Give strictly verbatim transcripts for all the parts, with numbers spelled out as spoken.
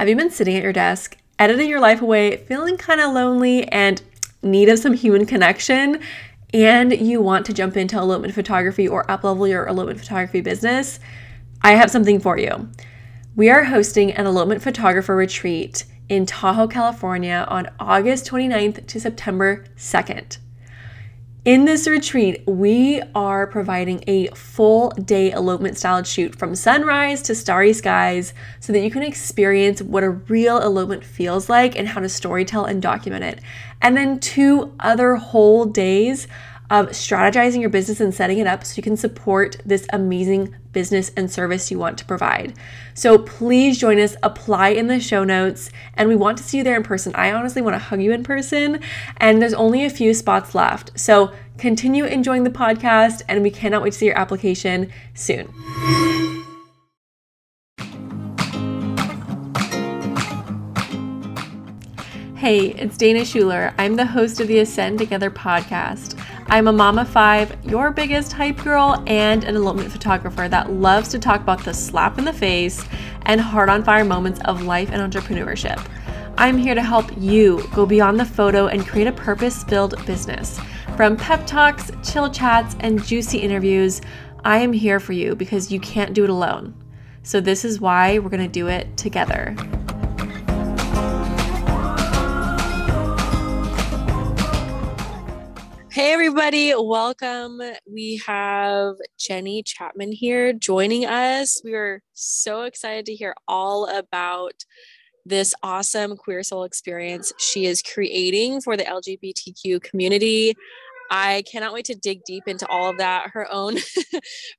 Have you been sitting at your desk, editing your life away, feeling kind of lonely and need of some human connection, and you want to jump into elopement photography or uplevel your elopement photography business? I have something for you. We are hosting an elopement photographer retreat in Tahoe, California on August twenty-ninth to September second. In this retreat, we are providing a full day elopement style shoot from sunrise to starry skies so that you can experience what a real elopement feels like and how to storytell and document it. And then two other whole days of strategizing your business and setting it up so you can support this amazing business and service you want to provide. So please join us, apply in the show notes, and we want to see you there in person. I honestly want to hug you in person, and there's only a few spots left. So continue enjoying the podcast, and we cannot wait to see your application soon. Hey, it's Dana Shuler. I'm the host of the Ascend Together podcast. I'm a mom of five, your biggest hype girl, and an elopement photographer that loves to talk about the slap in the face and hard on fire moments of life and entrepreneurship. I'm here to help you go beyond the photo and create a purpose-filled business. From pep talks, chill chats, and juicy interviews, I am here for you because you can't do it alone. So this is why we're going to do it together. Hey everybody, welcome. We have Jenni Chapman here joining us. We are so excited to hear all about this awesome Queer Soul Experience she is creating for the L G B T Q community. I cannot wait to dig deep into all of that, her own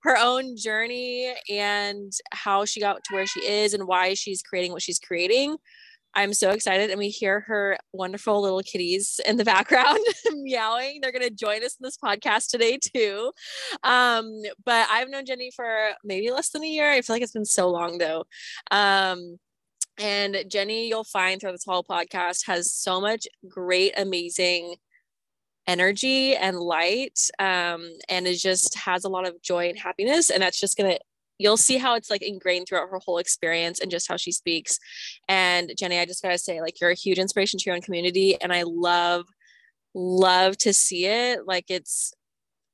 her own journey and how she got to where she is and why she's creating what she's creating. I'm so excited, and we hear her wonderful little kitties in the background meowing. They're going to join us in this podcast today too. Um, but I've known Jenni for maybe less than a year. I feel like it's been so long though. Um, and Jenni, you'll find throughout this whole podcast, has so much great, amazing energy and light, um, and is just has a lot of joy and happiness. And that's just going to You'll see how it's like ingrained throughout her whole experience and just how she speaks. And Jenni, I just gotta say, like, you're a huge inspiration to your own community, and I love, love to see it. Like, it's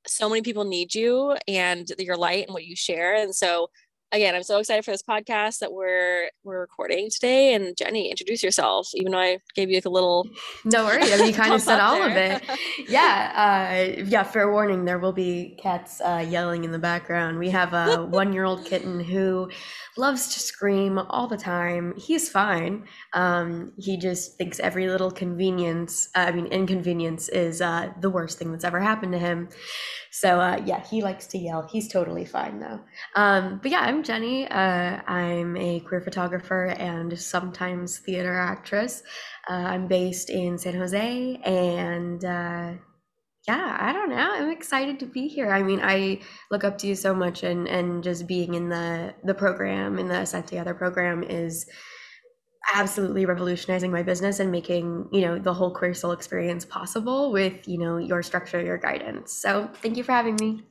so many people need you and your light and what you share. And so, again, I'm so excited for this podcast that we're we're recording today. And Jenni, introduce yourself, even though I gave you like a little. Don't worry, I mean, you kind of said all of it. Yeah, uh, yeah. Fair warning, there will be cats uh, yelling in the background. We have a one-year-old kitten who loves to scream all the time. He's fine. Um, he just thinks every little convenience, uh, I mean, inconvenience, is uh, the worst thing that's ever happened to him. So uh, yeah, he likes to yell. He's totally fine though. Um, but yeah, I'm Jenni. Uh, I'm a queer photographer and sometimes theater actress. Uh, I'm based in San Jose, and uh, yeah, I don't know. I'm excited to be here. I mean, I look up to you so much, and and just being in the the program, in the Ascend Together program, is absolutely revolutionizing my business and making, you know, the whole Queer Soul Experience possible with, you know, your structure, your guidance. So thank you for having me.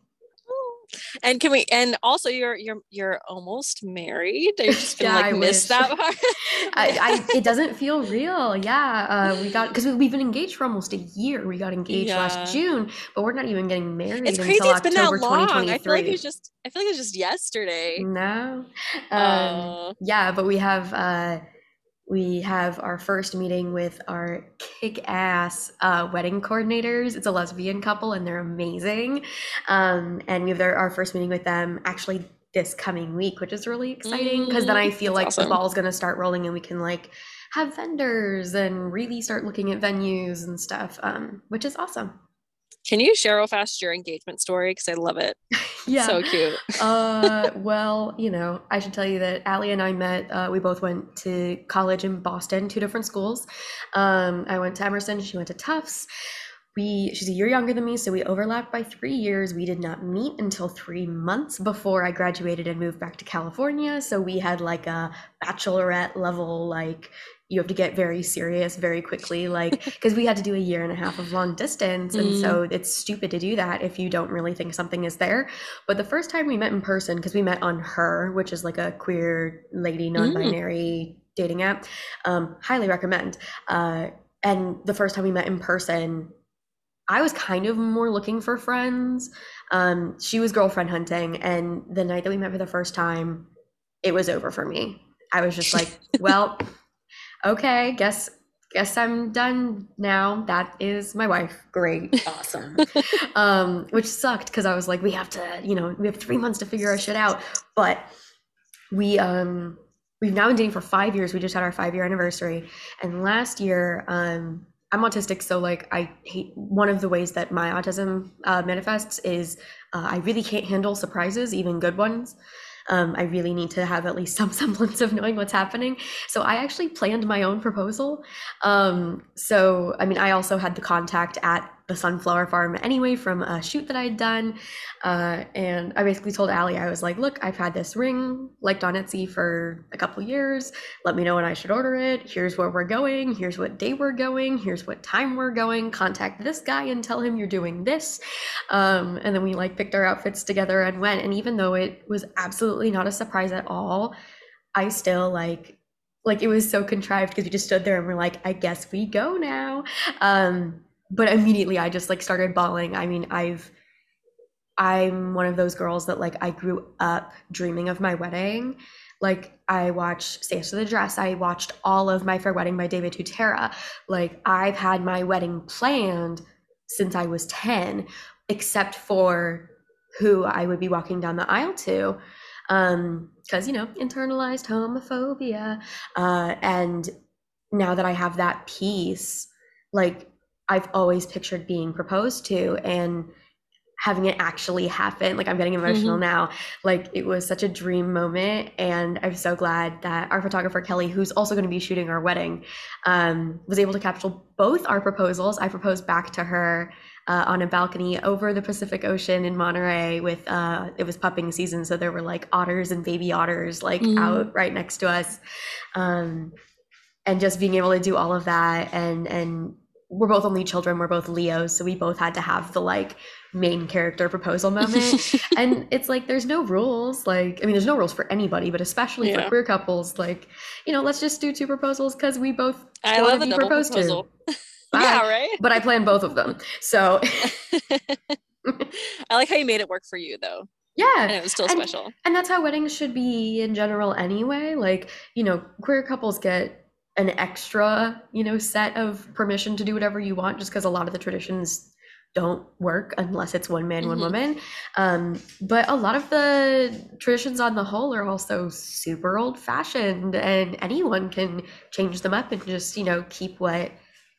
And can we, and also you're, you're, you're almost married. I just been yeah, like I missed wish. That part. I, I, it doesn't feel real. Yeah. Uh, we got, cause we, we've been engaged for almost a year. We got engaged yeah. last June, but we're not even getting married. It's crazy. Until it's been that long. I feel like it was just, I feel like it was just yesterday. No. Um, uh. Yeah, but we have, uh, We have our first meeting with our kick-ass uh, wedding coordinators. It's a lesbian couple, and they're amazing. Um, and we have their, our first meeting with them actually this coming week, which is really exciting because mm, then I feel like awesome. The ball's going to start rolling, and we can like have vendors and really start looking at venues and stuff, um, which is awesome. Can you share real fast your engagement story? Because I love it. Yeah. So cute. uh, well, you know, I should tell you that Ali and I met, uh, we both went to college in Boston, two different schools. Um, I went to Emerson, she went to Tufts. We, she's a year younger than me, so we overlapped by three years. We did not meet until three months before I graduated and moved back to California. So we had like a bachelorette level, like you have to get very serious very quickly, like, because we had to do a year and a half of long distance. And mm. so it's stupid to do that if you don't really think something is there. But the first time we met in person, because we met on Her, which is like a queer lady, non-binary, mm. dating app. Um, highly recommend. Uh, and the first time we met in person, I was kind of more looking for friends. Um, she was girlfriend hunting. And the night that we met for the first time, it was over for me. I was just like, well, okay, guess guess I'm done now. That is my wife. Great. Awesome. um, which sucked because I was like, we have to, you know, we have three months to figure our shit out. But we, um, we've now been dating for five years. We just had our five-year anniversary. And last year, um, I'm autistic, so like I hate, one of the ways that my autism uh, manifests is uh, I really can't handle surprises, even good ones. Um, I really need to have at least some semblance of knowing what's happening. So I actually planned my own proposal. Um, so, I mean, I also had the contact at the sunflower farm anyway from a shoot that I'd done. Uh, and I basically told Ali, I was like, look, I've had this ring liked on Etsy for a couple years. Let me know when I should order it. Here's where we're going. Here's what day we're going. Here's what time we're going. Contact this guy and tell him you're doing this. Um, and then we like picked our outfits together and went. And even though it was absolutely not a surprise at all, I still like, like it was so contrived because we just stood there and we're like, I guess we go now. Um, But immediately I just like started bawling. I mean, I've, I'm one of those girls that like, I grew up dreaming of my wedding. Like I watched Say Yes to the Dress. I watched all of My Fair Wedding by David Tutera. Like I've had my wedding planned since I was ten, except for who I would be walking down the aisle to. Um, cause you know, internalized homophobia. Uh, and now that I have that piece, like, I've always pictured being proposed to and having it actually happen. Like I'm getting emotional mm-hmm. now. Like it was such a dream moment. And I'm so glad that our photographer, Kelly, who's also going to be shooting our wedding, um, was able to capture both our proposals. I proposed back to her uh, on a balcony over the Pacific Ocean in Monterey with, uh, it was pupping season. So there were like otters and baby otters, like mm. out right next to us. Um, and just being able to do all of that and, and, we're both only children. We're both Leos. So we both had to have the like main character proposal moment. And it's like, there's no rules. Like, I mean, there's no rules for anybody, but especially yeah. for queer couples, like, you know, let's just do two proposals because we both I love to be proposed proposal. To. Yeah, right? But I planned both of them. So I like how you made it work for you though. Yeah. And it was still and, special. And that's how weddings should be in general anyway. Like, you know, queer couples get an extra, you know, set of permission to do whatever you want, just because a lot of the traditions don't work unless it's one man, mm-hmm. one woman. Um, but a lot of the traditions on the whole are also super old fashioned and anyone can change them up and just, you know, keep what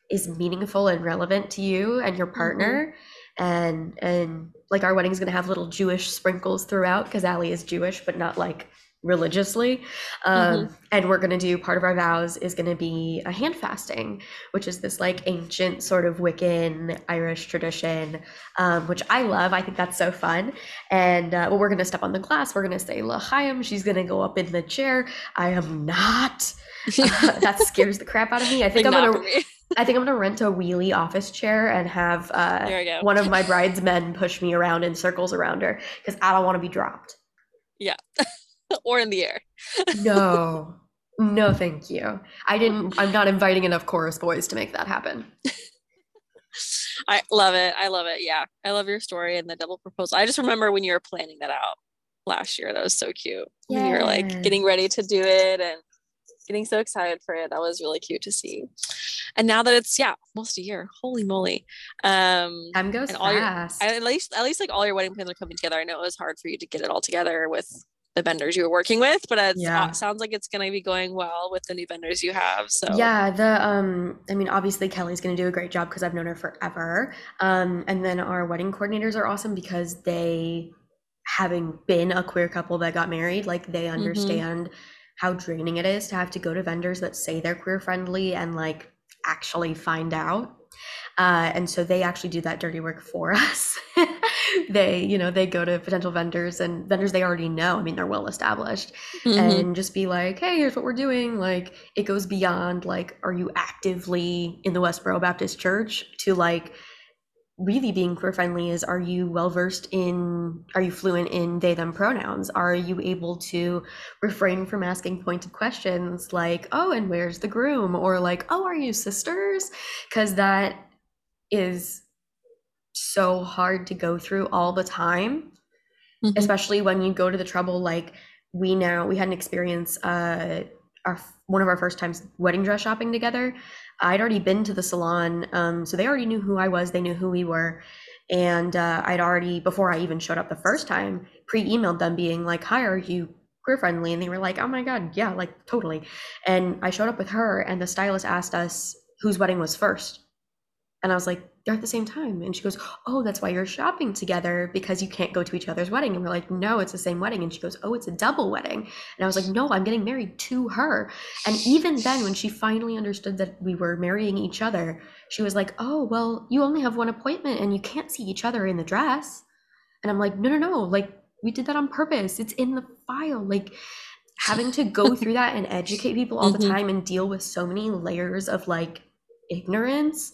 is meaningful and relevant to you and your partner. Mm-hmm. And, and like our wedding is going to have little Jewish sprinkles throughout because Ali is Jewish, but not like religiously. Um, mm-hmm. And we're going to do part of our vows is going to be a hand fasting, which is this like ancient sort of Wiccan Irish tradition, um, which I love. I think that's so fun. And uh, well, we're going to step on the glass. We're going to say l'chaim. She's going to go up in the chair. I am not. Uh, that scares the crap out of me. I think like I'm going to. I think I'm going to rent a wheelie office chair and have uh, one of my bridesmen push me around in circles around her because I don't want to be dropped. Yeah. Or in the air. no, no, thank you. I didn't, I'm not inviting enough chorus boys to make that happen. I love it. I love it. Yeah. I love your story and the double proposal. I just remember when you were planning that out last year, that was so cute. Yes. When you were like getting ready to do it and getting so excited for it. That was really cute to see. And now that it's, yeah, almost a year. Holy moly. Um, Time goes fast. Your, at least, at least like all your wedding plans are coming together. I know it was hard for you to get it all together with the vendors you were working with, but it yeah. sounds like it's going to be going well with the new vendors you have. So yeah, the um, I mean, obviously Kelly's going to do a great job because I've known her forever. Um, and then our wedding coordinators are awesome because they, having been a queer couple that got married, like they understand mm-hmm. how draining it is to have to go to vendors that say they're queer friendly and like actually find out. Uh, and so they actually do that dirty work for us. They, you know, they go to potential vendors and vendors they already know. I mean, they're well established mm-hmm. and just be like, hey, here's what we're doing. Like it goes beyond like, are you actively in the Westboro Baptist Church to like, really being queer friendly is, are you well versed in, are you fluent in they, them pronouns? Are you able to refrain from asking pointed questions like, oh, and where's the groom? Or like, oh, are you sisters? Because that is so hard to go through all the time, mm-hmm. especially when you go to the trouble. Like we now, we had an experience, uh, our, one of our first times wedding dress shopping together. I'd already been to the salon, um, so they already knew who I was, they knew who we were, and uh, I'd already, before I even showed up the first time, pre-emailed them being like, hi, are you queer friendly? And they were like, oh my god, yeah, like totally. And I showed up with her, and the stylist asked us whose wedding was first, and I was like, they're at the same time. And she goes, oh, that's why you're shopping together, because you can't go to each other's wedding. And we're like, no, it's the same wedding. And she goes, oh, it's a double wedding. And I was like, no, I'm getting married to her. And even then, when she finally understood that we were marrying each other, she was like, oh, well, you only have one appointment and you can't see each other in the dress. And I'm like, no, no, no, like we did that on purpose. It's in the file. Like having to go through that and educate people all mm-hmm. the time and deal with so many layers of like ignorance,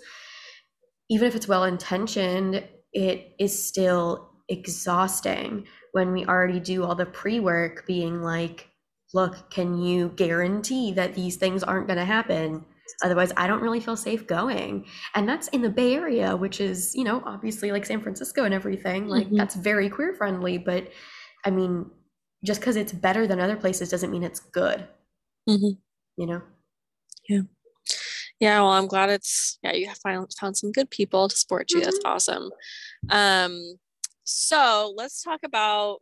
even if it's well-intentioned, it is still exhausting when we already do all the pre-work being like, look, can you guarantee that these things aren't going to happen? Otherwise, I don't really feel safe going. And that's in the Bay Area, which is, you know, obviously like San Francisco and everything, like mm-hmm. that's very queer friendly. But I mean, just because it's better than other places doesn't mean it's good, mm-hmm. you know? Yeah. Yeah, well, I'm glad it's, yeah, you have found, found some good people to support you. Mm-hmm. That's awesome. Um, so let's talk about,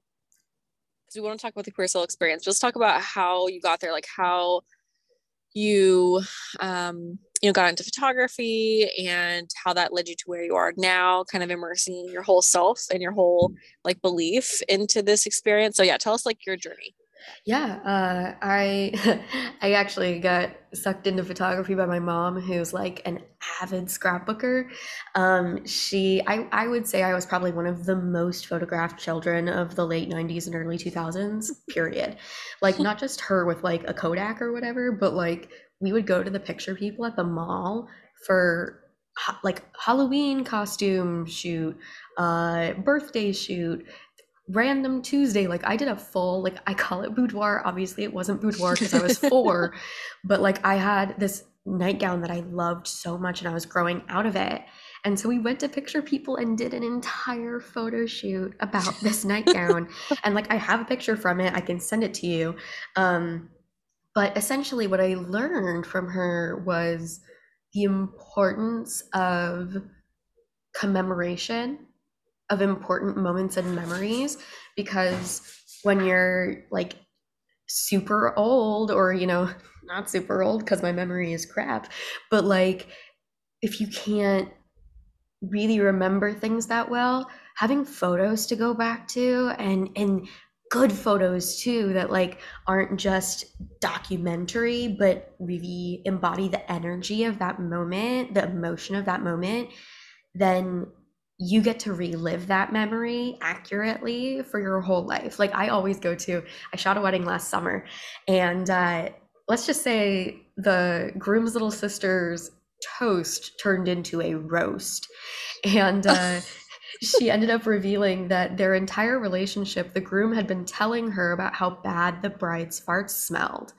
because we want to talk about the Queer Soul Experience. Let's talk about how you got there, like how you, um, you know, got into photography and how that led you to where you are now, kind of immersing your whole self and your whole like belief into this experience. So yeah, tell us like your journey. Yeah, uh, I I actually got sucked into photography by my mom, who's like an avid scrapbooker. Um, she, I, I would say I was probably one of the most photographed children of the late nineties and early two thousands, period. Like not just her with like a Kodak or whatever, but like we would go to the picture people at the mall for like Halloween costume shoot, uh, birthday shoot, random Tuesday. Like I did a full, like I call it boudoir. Obviously it wasn't boudoir because I was four, but like I had this nightgown that I loved so much and I was growing out of it. And so we went to picture people and did an entire photo shoot about this nightgown. And like, I have a picture from it. I can send it to you. Um, but essentially what I learned from her was the importance of commemoration, of important moments and memories, because when you're like super old, or you know, not super old because my memory is crap, but like if you can't really remember things that well, having photos to go back to, and and good photos too that like aren't just documentary but really embody the energy of that moment, the emotion of that moment, then you get to relive that memory accurately for your whole life. Like I always go to, I shot a wedding last summer, and uh, let's just say the groom's little sister's toast turned into a roast. And uh, she ended up revealing that their entire relationship, the groom had been telling her about how bad the bride's farts smelled.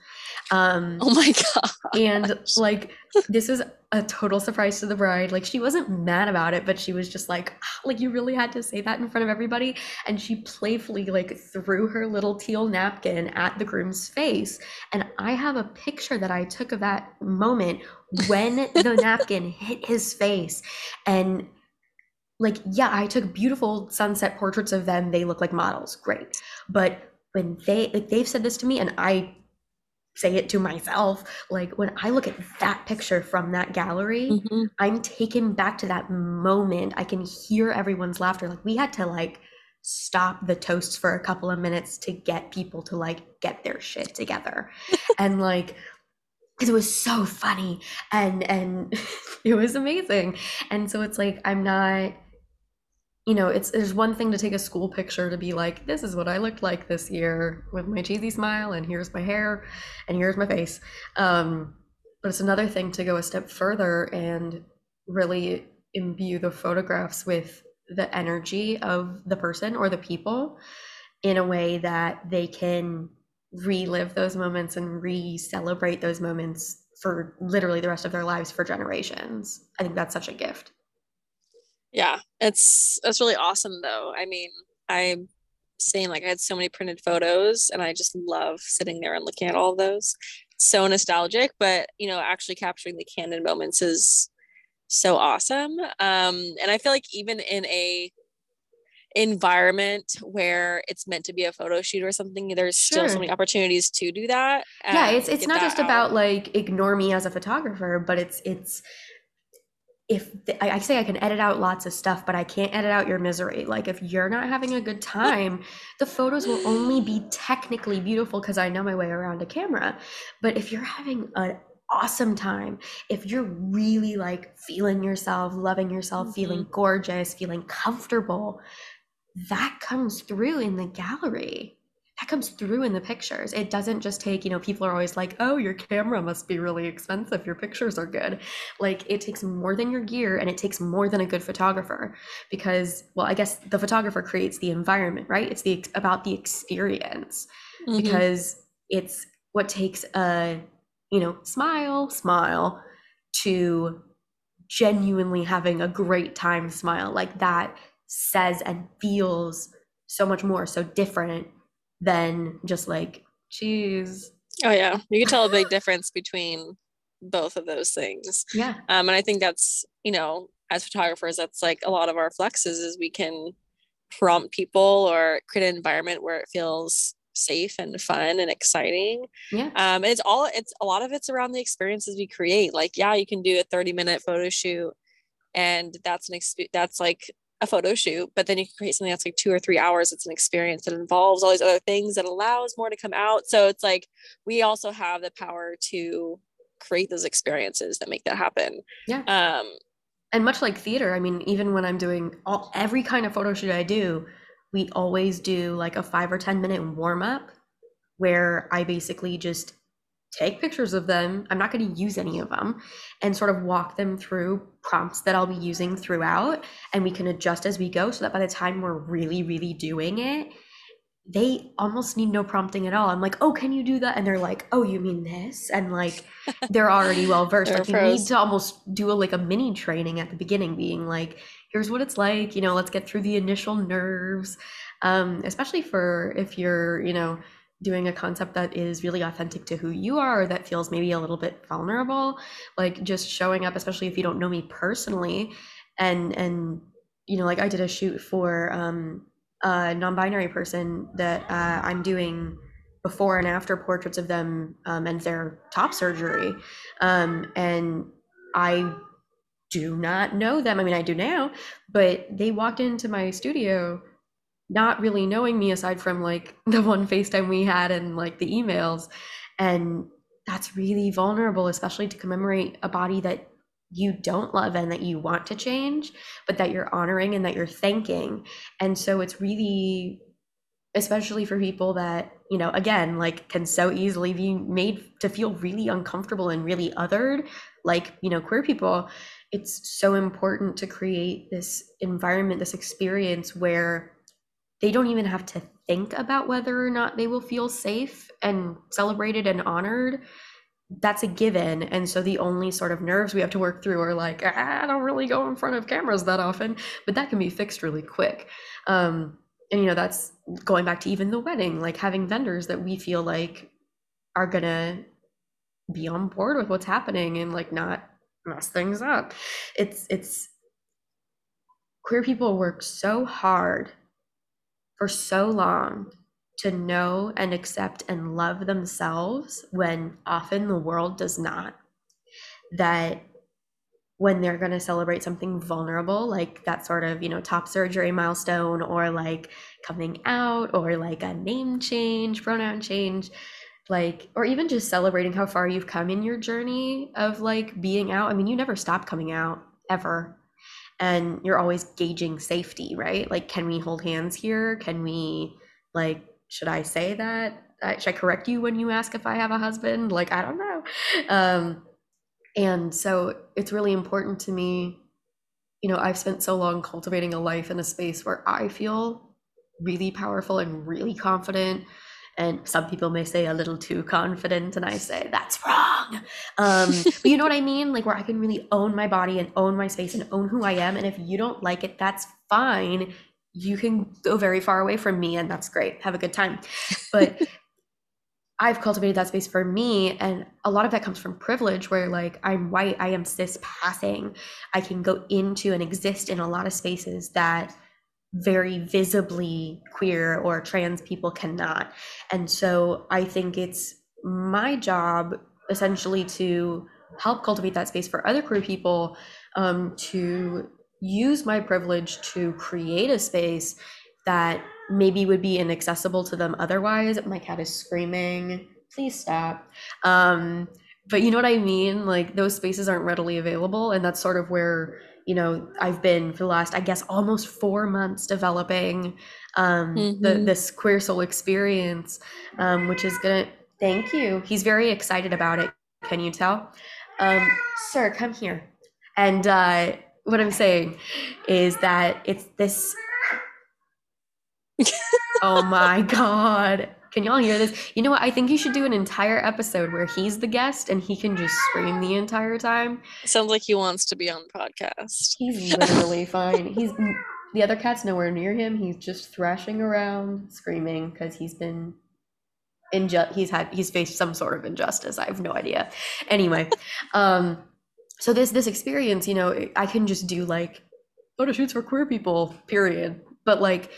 Um, oh my God. And like, this is a total surprise to the bride. Like she wasn't mad about it, but she was just like, ah, like you really had to say that in front of everybody. And she playfully like threw her little teal napkin at the groom's face. And I have a picture that I took of that moment when the napkin hit his face. And like, yeah, I took beautiful sunset portraits of them. They look like models. Great. But when they, like, they've said this to me, and I say it to myself, like when I look at that picture from that gallery, mm-hmm. I'm taken back to that moment. I can hear everyone's laughter. Like we had to like stop the toasts for a couple of minutes to get people to like get their shit together. And like, because it was so funny, and and it was amazing. And so it's like, I'm not, you know, it's, there's one thing to take a school picture to be like, this is what I looked like this year with my cheesy smile, and here's my hair, and here's my face. Um, but it's another thing to go a step further and really imbue the photographs with the energy of the person or the people in a way that they can relive those moments and re-celebrate those moments for literally the rest of their lives, for generations. I think that's such a gift. Yeah, it's that's really awesome though. I mean, I'm saying, like, I had so many printed photos and I just love sitting there and looking at all of those. So nostalgic, but you know, actually capturing the candid moments is so awesome. Um, and I feel like even in a environment where it's meant to be a photo shoot or something, there's sure. still so many opportunities to do that. Yeah, it's it's not just out. about like ignore me as a photographer, but it's it's if the, I, I say I can edit out lots of stuff, but I can't edit out your misery. Like, if you're not having a good time, the photos will only be technically beautiful because I know my way around a camera. But if you're having an awesome time, if you're really like feeling yourself, loving yourself, mm-hmm. feeling gorgeous, feeling comfortable, that comes through in the gallery. That comes through in the pictures. It doesn't just take, you know, people are always like, oh, your camera must be really expensive, your pictures are good. Like, it takes more than your gear, and it takes more than a good photographer, because, well, I guess the photographer creates the environment, right? It's the about the experience, mm-hmm. because it's what takes a, you know, smile, smile to genuinely having a great time smile. Like, that says and feels so much more, so different than just like, geez. Oh yeah, you can tell a big difference between both of those things. Yeah. Um, and I think that's, you know, as photographers, that's like a lot of our flexes is we can prompt people or create an environment where it feels safe and fun and exciting. Yeah. Um, and it's all, it's a lot of it's around the experiences we create. Like, yeah, you can do a thirty minute photo shoot and that's an experience, that's like a photo shoot, but then you can create something that's like two or three hours. It's an experience that involves all these other things that allows more to come out. So it's like, we also have the power to create those experiences that make that happen. Yeah. Um, and much like theater, I mean, even when I'm doing all, every kind of photo shoot I do, we always do like a five or ten minute warm up where I basically just take pictures of them. I'm not going to use any of them, and sort of walk them through prompts that I'll be using throughout, and we can adjust as we go, so that by the time we're really, really doing it, they almost need no prompting at all. I'm like, oh, can you do that? And they're like, oh, you mean this? And like, they're already well versed. Like, we need to almost do a, like a mini training at the beginning, being like, here's what it's like, you know, let's get through the initial nerves. Um, especially for if you're, you know, doing a concept that is really authentic to who you are, or that feels maybe a little bit vulnerable, like just showing up, especially if you don't know me personally. And, and, you know, like I did a shoot for um, a non-binary person that uh, I'm doing before and after portraits of them um, and their top surgery. Um, and I do not know them. I mean, I do now, but they walked into my studio not really knowing me aside from like the one FaceTime we had and like the emails. And that's really vulnerable, especially to commemorate a body that you don't love and that you want to change, but that you're honoring and that you're thanking. And so it's really, especially for people that, you know, again, like can so easily be made to feel really uncomfortable and really othered, like, you know, queer people, it's so important to create this environment, this experience where they don't even have to think about whether or not they will feel safe and celebrated and honored. That's a given. And so the only sort of nerves we have to work through are like, I don't really go in front of cameras that often, but that can be fixed really quick. Um, and, you know, that's going back to even the wedding, like having vendors that we feel like are going to be on board with what's happening and like not mess things up. It's, it's queer people work so hard for so long to know and accept and love themselves, when often the world does not, that when they're going to celebrate something vulnerable, like that sort of, you know, top surgery milestone, or like coming out, or like a name change, pronoun change, like, or even just celebrating how far you've come in your journey of like being out. I mean, you never stop coming out ever. And you're always gauging safety, right? Like, can we hold hands here? Can we, like, should I say that? Should I correct you when you ask if I have a husband? Like, I don't know. Um, and so it's really important to me you know, I've spent so long cultivating a life in a space where I feel really powerful and really confident. And some people may say a little too confident, and I say that's wrong. Um, but you know what I mean? Like, where I can really own my body and own my space and own who I am. And if you don't like it, that's fine. You can go very far away from me, and that's great. Have a good time. But I've cultivated that space for me. And a lot of that comes from privilege, where like, I'm white, I am cis passing. I can go into and exist in a lot of spaces that very visibly queer or trans people cannot. And so I think it's my job essentially to help cultivate that space for other queer people, um, to use my privilege to create a space that maybe would be inaccessible to them otherwise. My cat is screaming, please stop. Um, but you know what I mean? Like, those spaces aren't readily available, and that's sort of where, you know, I've been for the last, I guess, almost four months developing um, mm-hmm. the, this Queer Soul Experience, um, which is gonna, thank you. He's very excited about it. Can you tell? Um, sir, come here. And uh, what I'm saying is that it's this, oh my God. Can y'all hear this? You know what? I think you should do an entire episode where he's the guest and he can just scream the entire time. Sounds like he wants to be on the podcast. He's literally fine. He's the other cat's nowhere near him. He's just thrashing around, screaming because he's been inju- he's had he's faced some sort of injustice. I have no idea. Anyway, um, so this this experience, you know, I can just do like photo shoots for queer people, period. But like,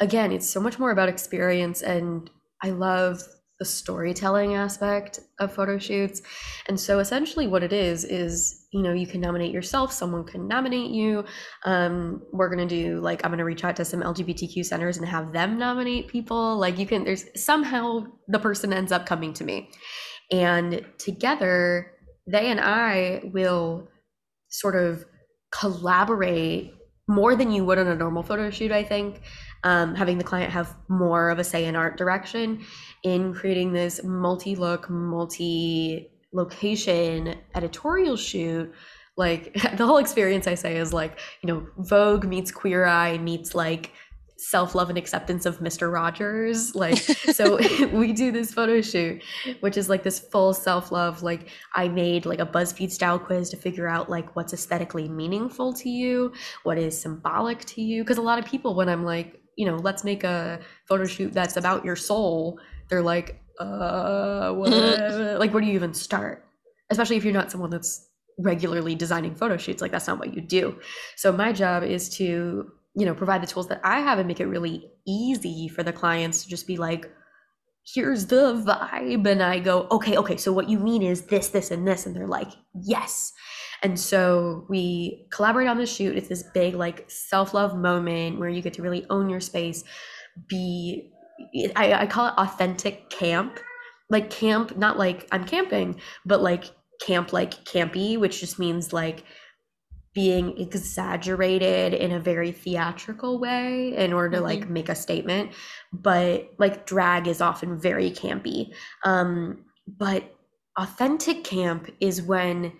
again, it's so much more about experience, and I love the storytelling aspect of photo shoots. And so essentially what it is, is, you know, you can nominate yourself, someone can nominate you. Um, we're going to do like, I'm going to reach out to some L G B T Q centers and have them nominate people. Like, you can, there's somehow the person ends up coming to me, and together they and I will sort of collaborate more than you would on a normal photo shoot, I think. Um, having the client have more of a say in art direction, in creating this multi-look, multi-location editorial shoot. Like, the whole experience, I say, is like, you know, Vogue meets Queer Eye meets like self-love and acceptance of Mister Rogers. Like, so we do this photo shoot, which is like this full self-love. Like, I made like a Buzzfeed style quiz to figure out like what's aesthetically meaningful to you, what is symbolic to you. Because a lot of people, when I'm like, you know, let's make a photo shoot that's about your soul, they're like, uh, what? Like, where do you even start? Especially if you're not someone that's regularly designing photo shoots, like, that's not what you do. So my job is to, you know, provide the tools that I have and make it really easy for the clients to just be like, here's the vibe. And I go, okay, okay, so what you mean is this, this, and this. And they're like, yes. And so we collaborate on this shoot. It's this big, like, self-love moment where you get to really own your space, be, I, I call it authentic camp, like camp, not like I'm camping, but like camp, like campy, which just means like being exaggerated in a very theatrical way in order to mm-hmm. like make a statement. But like, drag is often very campy. Um, but authentic camp is when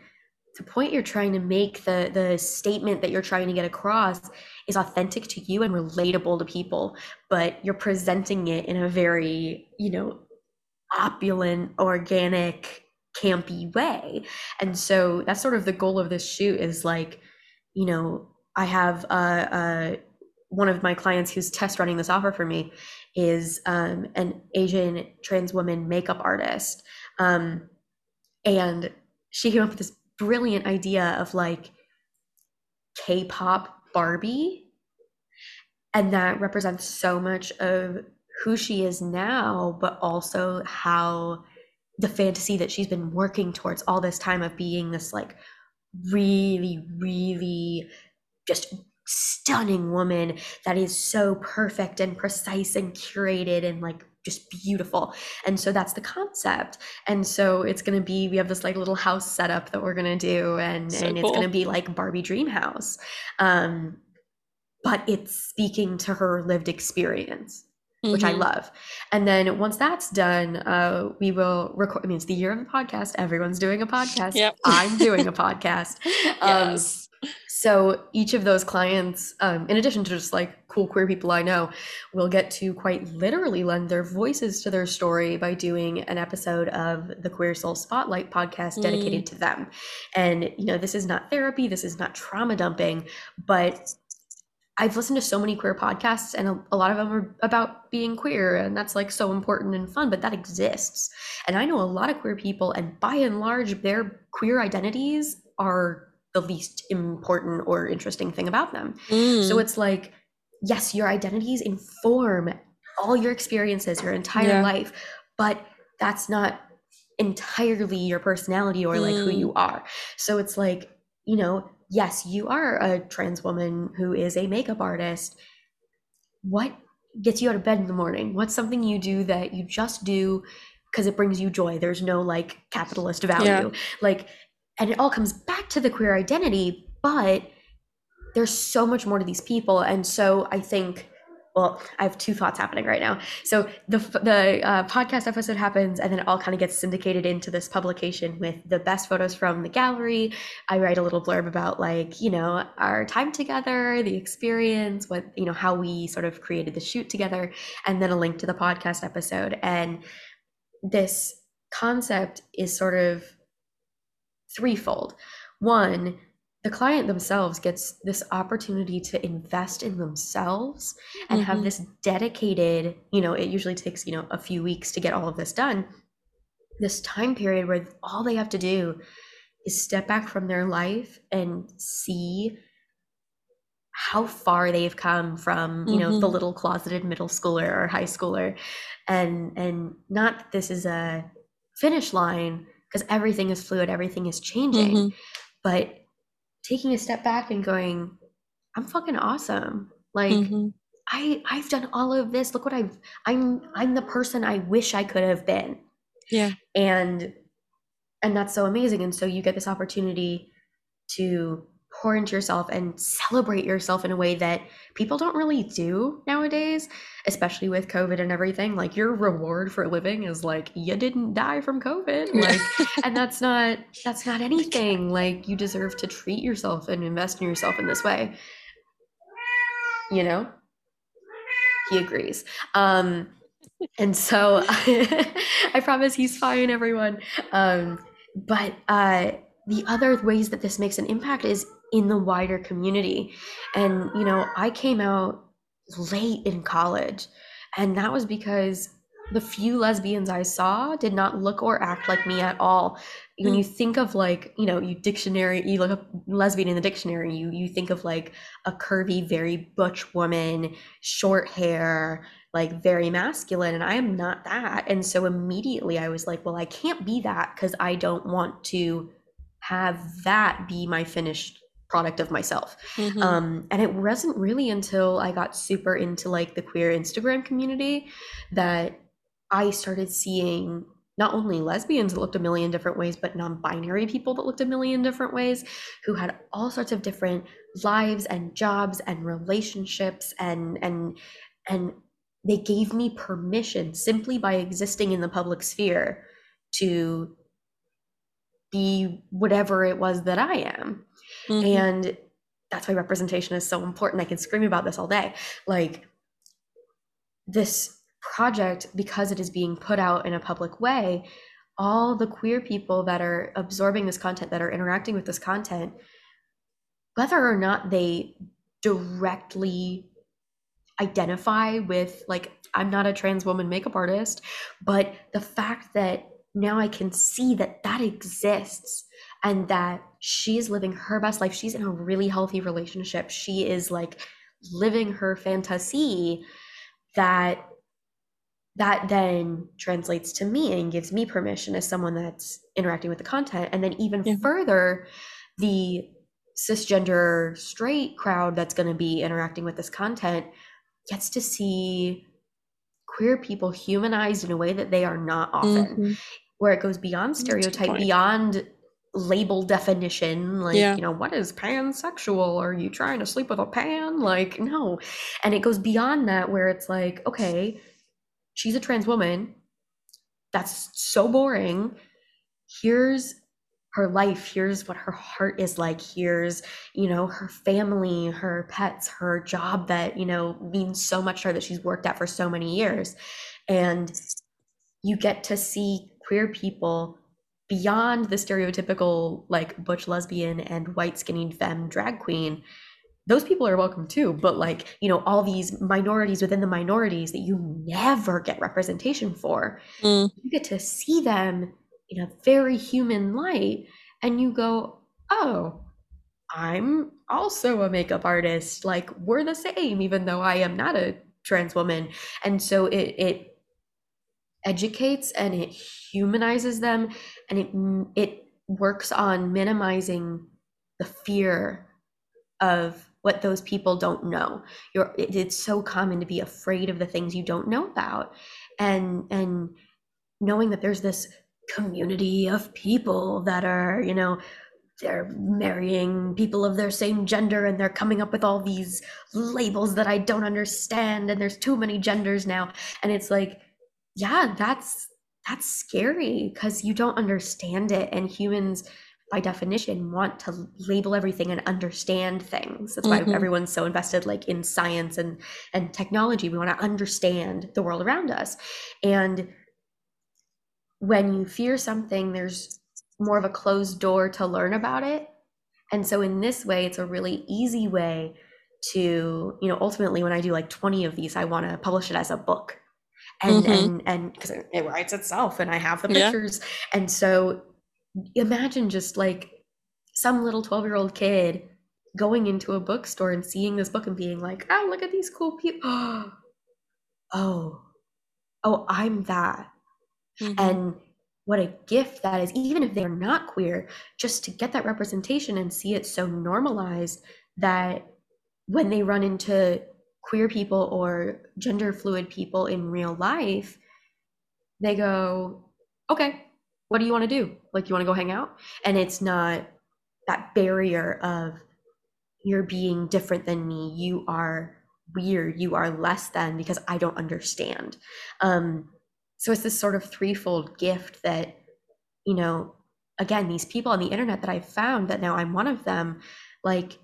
the point you're trying to make, the the statement that you're trying to get across, is authentic to you and relatable to people, but you're presenting it in a very, you know, opulent, organic, campy way. And so that's sort of the goal of this shoot, is like, you know, I have uh, uh, one of my clients who's test running this offer for me is um, an Asian trans woman makeup artist. Um, and she came up with this brilliant idea of like K-pop Barbie. And that represents so much of who she is now, but also how the fantasy that she's been working towards all this time of being this like really, really just stunning woman that is so perfect and precise and curated and like just beautiful. And so that's the concept. And so it's going to be, we have this like little house setup that we're going to do, and, so and cool. It's going to be like Barbie Dream House. Um, but it's speaking to her lived experience. which mm-hmm. I love. And then once that's done, uh, we will record. I mean, it's the year of the podcast. Everyone's doing a podcast. Yep. I'm doing a podcast. Yes. Um, so each of those clients, um, in addition to just like cool queer people I know, will get to quite literally lend their voices to their story by doing an episode of the Queer Soul Spotlight podcast dedicated mm. to them. And, you know, this is not therapy. This is not trauma dumping, but I've listened to so many queer podcasts, and a, a lot of them are about being queer, and that's like so important and fun, but that exists. And I know a lot of queer people, and by and large, their queer identities are the least important or interesting thing about them. Mm. So it's like, yes, your identities inform all your experiences, your entire yeah. life, but that's not entirely your personality or like mm. who you are. So it's like, you know, yes, you are a trans woman who is a makeup artist. What gets you out of bed in the morning? What's something you do that you just do because it brings you joy? There's no like capitalist value. Yeah. Like, and it all comes back to the queer identity, but there's so much more to these people. And so I think, well, I have two thoughts happening right now. So the the uh, podcast episode happens, and then it all kind of gets syndicated into this publication with the best photos from the gallery. I write a little blurb about like, you know, our time together, the experience, what, you know, how we sort of created the shoot together, and then a link to the podcast episode. And this concept is sort of threefold. One, the client themselves gets this opportunity to invest in themselves and mm-hmm. have this dedicated, you know, it usually takes, you know, a few weeks to get all of this done, this time period where all they have to do is step back from their life and see how far they've come from, you know, mm-hmm. the little closeted middle schooler or high schooler. And, and not that this is a finish line, because everything is fluid, everything is changing, mm-hmm. but taking a step back and going, I'm fucking awesome. Like mm-hmm. I, I've done all of this. Look what I've, I'm, I'm the person I wish I could have been. Yeah. And, and that's so amazing. And so you get this opportunity to pour into yourself and celebrate yourself in a way that people don't really do nowadays, especially with COVID and everything. Like your reward for a living is like, you didn't die from COVID. Like, and that's not, that's not anything. Like you deserve to treat yourself and invest in yourself in this way. You know, he agrees. Um, and so I promise he's fine, everyone. Um, but uh, the other ways that this makes an impact is in the wider community. And, you know, I came out late in college, and that was because the few lesbians I saw did not look or act like me at all. When you think of like, you know, you dictionary, you look up lesbian in the dictionary, you you think of like a curvy, very butch woman, short hair, like very masculine, and I am not that. And so immediately I was like, well, I can't be that because I don't want to have that be my finished product of myself. Mm-hmm. Um, and it wasn't really until I got super into like the queer Instagram community that I started seeing not only lesbians that looked a million different ways, but non-binary people that looked a million different ways, who had all sorts of different lives and jobs and relationships, and and and they gave me permission simply by existing in the public sphere to be whatever it was that I am. Mm-hmm. And that's why representation is so important. I can scream about this all day. Like this project, because it is being put out in a public way, all the queer people that are absorbing this content, that are interacting with this content, whether or not they directly identify with, like, I'm not a trans woman makeup artist, but the fact that now I can see that that exists, and that she is living her best life. She's in a really healthy relationship. She is like living her fantasy. That that then translates to me and gives me permission as someone that's interacting with the content. And then even yeah. further, the cisgender straight crowd that's going to be interacting with this content gets to see queer people humanized in a way that they are not often. Mm-hmm. Where it goes beyond stereotype, beyond label definition, like, yeah. you know, what is pansexual? Are you trying to sleep with a pan? Like, no. And it goes beyond that, where it's like, okay, she's a trans woman. That's so boring. Here's her life. Here's what her heart is like. Here's, you know, her family, her pets, her job that, you know, means so much to her that she's worked at for so many years. And you get to see queer people beyond the stereotypical, like, butch lesbian and white skinny femme drag queen. Those people are welcome too, but, like, you know, all these minorities within the minorities that you never get representation for, mm. you get to see them in a very human light, and you go, oh, I'm also a makeup artist. Like, we're the same, even though I am not a trans woman. And so it it educates and it humanizes them, and it it works on minimizing the fear of what those people don't know. You're, it, it's so common to be afraid of the things you don't know about, and and knowing that there's this community of people that are, you know, they're marrying people of their same gender, and they're coming up with all these labels that I don't understand, and there's too many genders now. And it's like, yeah, that's that's scary, because you don't understand it, and humans by definition want to label everything and understand things. That's mm-hmm. why everyone's so invested, like, in science and and technology. We want to understand the world around us. And when you fear something, there's more of a closed door to learn about it. And so in this way, it's a really easy way to, you know, ultimately when I do like twenty of these, I want to publish it as a book. And, mm-hmm. and and because it writes itself, and I have the pictures. Yeah. And so imagine just like some little twelve year old kid going into a bookstore and seeing this book and being like, oh, look at these cool people. oh, oh, I'm that. Mm-hmm. And what a gift that is, even if they're not queer, just to get that representation and see it so normalized that when they run into queer people or gender fluid people in real life, they go, okay, what do you want to do? Like, you want to go hang out? And it's not that barrier of, you're being different than me, you are weird, you are less than, because I don't understand. Um, so it's this sort of threefold gift that, you know, again, these people on the internet that I found, that now I'm one of them, like,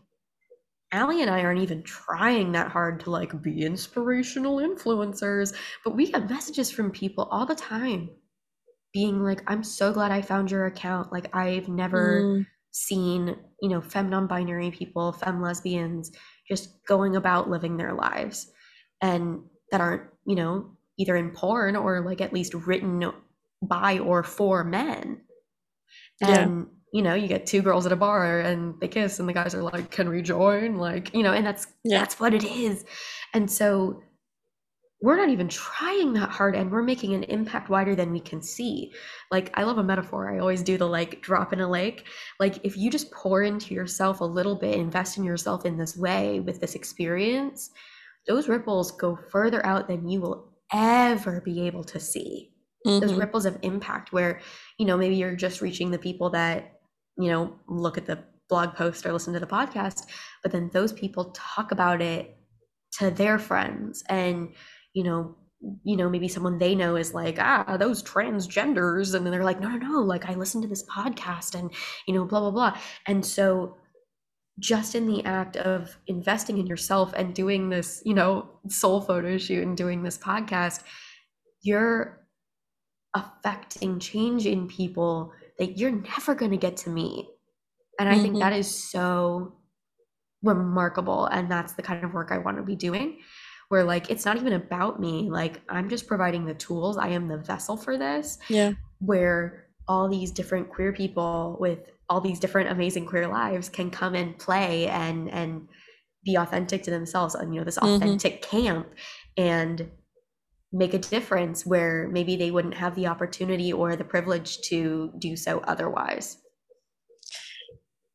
Ali and I aren't even trying that hard to, like, be inspirational influencers, but we get messages from people all the time being like, I'm so glad I found your account. Like, I've never mm. seen, you know, femme non-binary people, femme lesbians just going about living their lives, and that aren't, you know, either in porn or, like, at least written by or for men. Yeah. And you know, you get two girls at a bar and they kiss and the guys are like, can we join? Like, you know, and that's, yeah. that's what it is. And so we're not even trying that hard, and we're making an impact wider than we can see. Like, I love a metaphor. I always do the, like, drop in a lake. Like, if you just pour into yourself a little bit, invest in yourself in this way with this experience, those ripples go further out than you will ever be able to see. Mm-hmm. Those ripples of impact where, you know, maybe you're just reaching the people that, you know, look at the blog post or listen to the podcast, but then those people talk about it to their friends, and, you know, you know, maybe someone they know is like, ah, those transgenders. And then they're like, no, no, no, like, I listened to this podcast and, you know, blah, blah, blah. And so just in the act of investing in yourself and doing this, you know, soul photo shoot and doing this podcast, you're affecting change in people that you're never going to get to meet. And I mm-hmm. think that is so remarkable. And that's the kind of work I want to be doing, where, like, it's not even about me. Like, I'm just providing the tools. I am the vessel for this. Yeah. Where all these different queer people with all these different amazing queer lives can come and play and, and be authentic to themselves on, you know, this authentic mm-hmm. camp, and make a difference where maybe they wouldn't have the opportunity or the privilege to do so otherwise.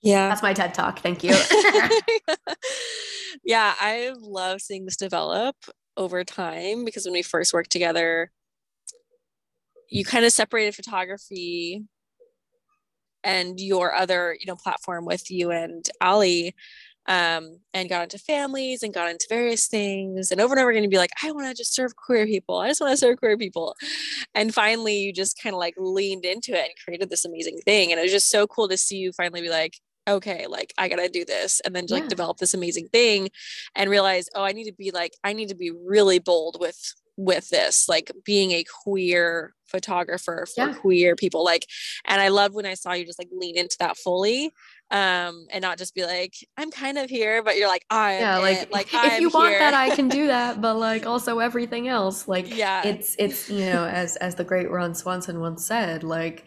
Yeah. That's my TED Talk. Thank you. Yeah. I love seeing this develop over time, because when we first worked together, you kind of separated photography and your other, you know, platform with you and Ali. um, and got into families and got into various things. And over and over again, you'd be like, I want to just serve queer people. I just want to serve queer people. And finally, you just kind of like leaned into it and created this amazing thing. And it was just so cool to see you finally be like, okay, like I gotta do this, and then yeah. like develop this amazing thing and realize, oh, I need to be like, I need to be really bold with, with this, like being a queer photographer for yeah. queer people. Like, and I love when I saw you just like lean into that fully, um, and not just be like, I'm kind of here, but you're like, I, yeah, like, like, if I'm you want here. That, I can do that. But like also everything else, like, yeah, it's, it's, you know, as, as the great Ron Swanson once said, like,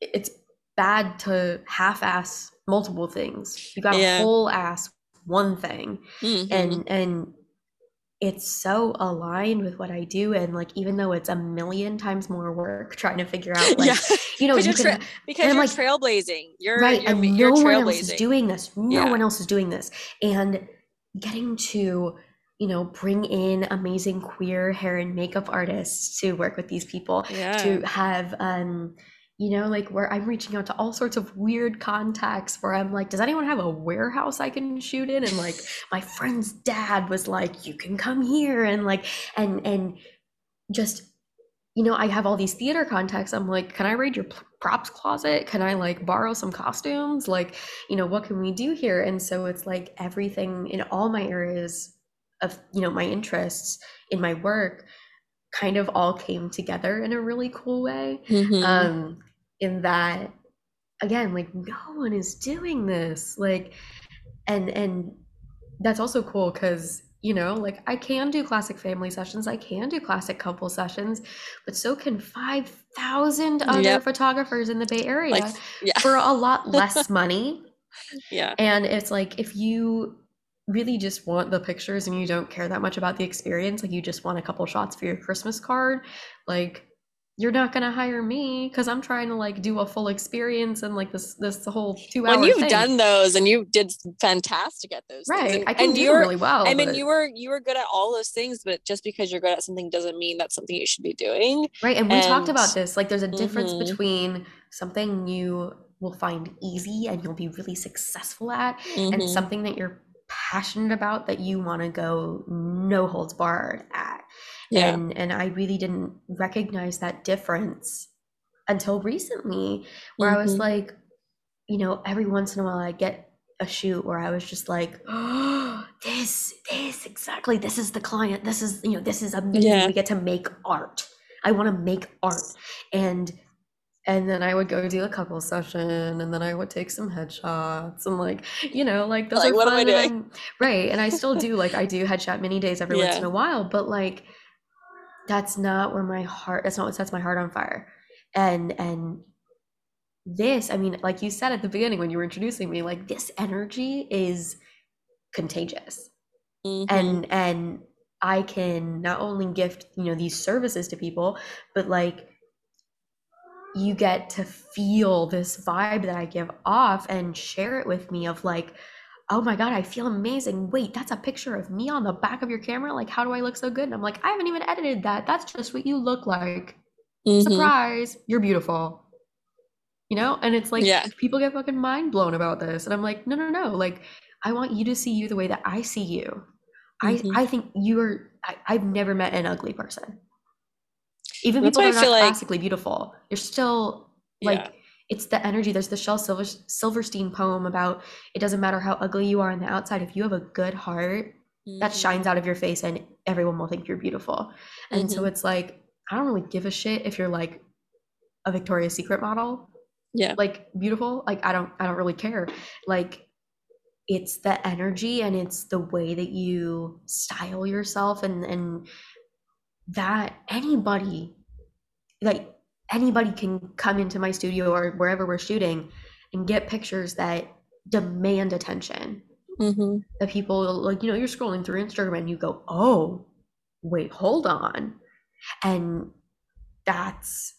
it's bad to half-ass multiple things. You got yeah. a whole ass one thing. Mm-hmm. And and it's so aligned with what I do. And like, even though it's a million times more work trying to figure out, like, yeah. you know, you tra- can, because you're like, trailblazing. You're right. You're, and you're no trailblazing. One else is doing this. No yeah. one else is doing this. And getting to, you know, bring in amazing queer hair and makeup artists to work with these people, yeah. to have, um, you know, like where I'm reaching out to all sorts of weird contacts where I'm like, does anyone have a warehouse I can shoot in? And like my friend's dad was like, you can come here. And like, and, and just, you know, I have all these theater contacts. I'm like, can I raid your props closet? Can I like borrow some costumes? Like, you know, what can we do here? And so it's like everything in all my areas of, you know, my interests in my work kind of all came together in a really cool way. Mm-hmm. Um, in that, again, like no one is doing this. Like, and, and that's also cool. Cause you know, like I can do classic family sessions. I can do classic couple sessions, but so can five thousand other yep. photographers in the Bay Area like, yeah. for a lot less money. Yeah. And it's like, if you really just want the pictures and you don't care that much about the experience, like you just want a couple shots for your Christmas card, like you're not gonna hire me because I'm trying to like do a full experience and like this this whole two hour when you've thing. Done those and you did fantastic at those right things. And, I can and do really well. I mean but... you were you were good at all those things, but just because you're good at something doesn't mean that's something you should be doing. Right. And we and... talked about this, like there's a difference mm-hmm. between something you will find easy and you'll be really successful at mm-hmm. and something that you're passionate about that you want to go no holds barred at. Yeah. And and I really didn't recognize that difference until recently where mm-hmm. I was like, you know, every once in a while I get a shoot where I was just like, oh, this, this, exactly. This is the client. This is, you know, this is amazing. Yeah. We get to make art. I want to make art. And And then I would go do a couple session and then I would take some headshots and like, you know, like, those like are what fun am I doing? And, right. And I still do like, I do headshot mini days every yeah. once in a while, but like, that's not where my heart, that's not what sets my heart on fire. And, and this, I mean, like you said at the beginning, when you were introducing me, like this energy is contagious mm-hmm. and, and I can not only gift, you know, these services to people, but like, you get to feel this vibe that I give off and share it with me of like, oh my God, I feel amazing. Wait, that's a picture of me on the back of your camera. Like, how do I look so good? And I'm like, I haven't even edited that. That's just what you look like. Mm-hmm. Surprise. You're beautiful. You know? And it's like, yeah. people get fucking mind blown about this. And I'm like, no, no, no. Like, I want you to see you the way that I see you. Mm-hmm. I, I think you are, I, I've never met an ugly person. Even people that are not classically beautiful, you're still like, yeah. it's the energy. There's the Shel Silver, Silverstein poem about, it doesn't matter how ugly you are on the outside. If you have a good heart, mm-hmm. that shines out of your face and everyone will think you're beautiful. And mm-hmm. so it's like, I don't really give a shit if you're like a Victoria's Secret model. Yeah. Like beautiful. Like, I don't, I don't really care. Like it's the energy and it's the way that you style yourself and, and, that anybody like anybody can come into my studio or wherever we're shooting and get pictures that demand attention mm-hmm. that people like, you know, you're scrolling through Instagram and you go, oh wait, hold on. And that's,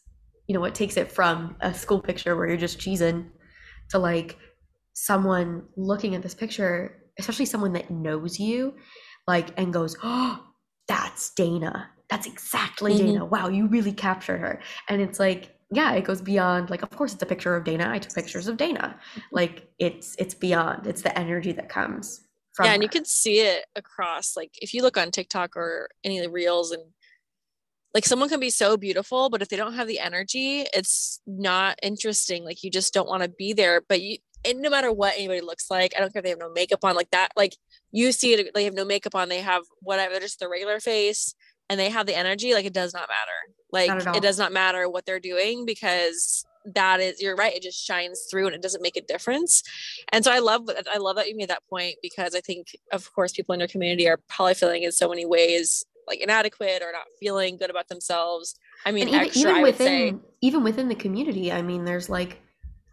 you know, what takes it from a school picture where you're just cheesing to like someone looking at this picture, especially someone that knows you, like, and goes, oh, that's Dana. That's exactly mm-hmm. Dana. Wow, you really captured her. And it's like, yeah, it goes beyond, like, of course it's a picture of Dana. I took pictures of Dana. Like, it's, it's beyond, it's the energy that comes from. Yeah. And her. You can see it across, like, if you look on TikTok or any of the reels, and like, someone can be so beautiful, but if they don't have the energy, it's not interesting. Like, you just don't want to be there, but you, and no matter what anybody looks like, I don't care if they have no makeup on, like that, like, you see it, they have no makeup on, they have whatever, just the regular face, and they have the energy, like, it does not matter. Like, it does not matter what they're doing, because that is, you're right, it just shines through and it doesn't make a difference. And so I love, I love that you made that point, because I think, of course, people in your community are probably feeling in so many ways, like, inadequate or not feeling good about themselves. I mean, even, extra, even I would within, say. Even within the community, I mean, there's like,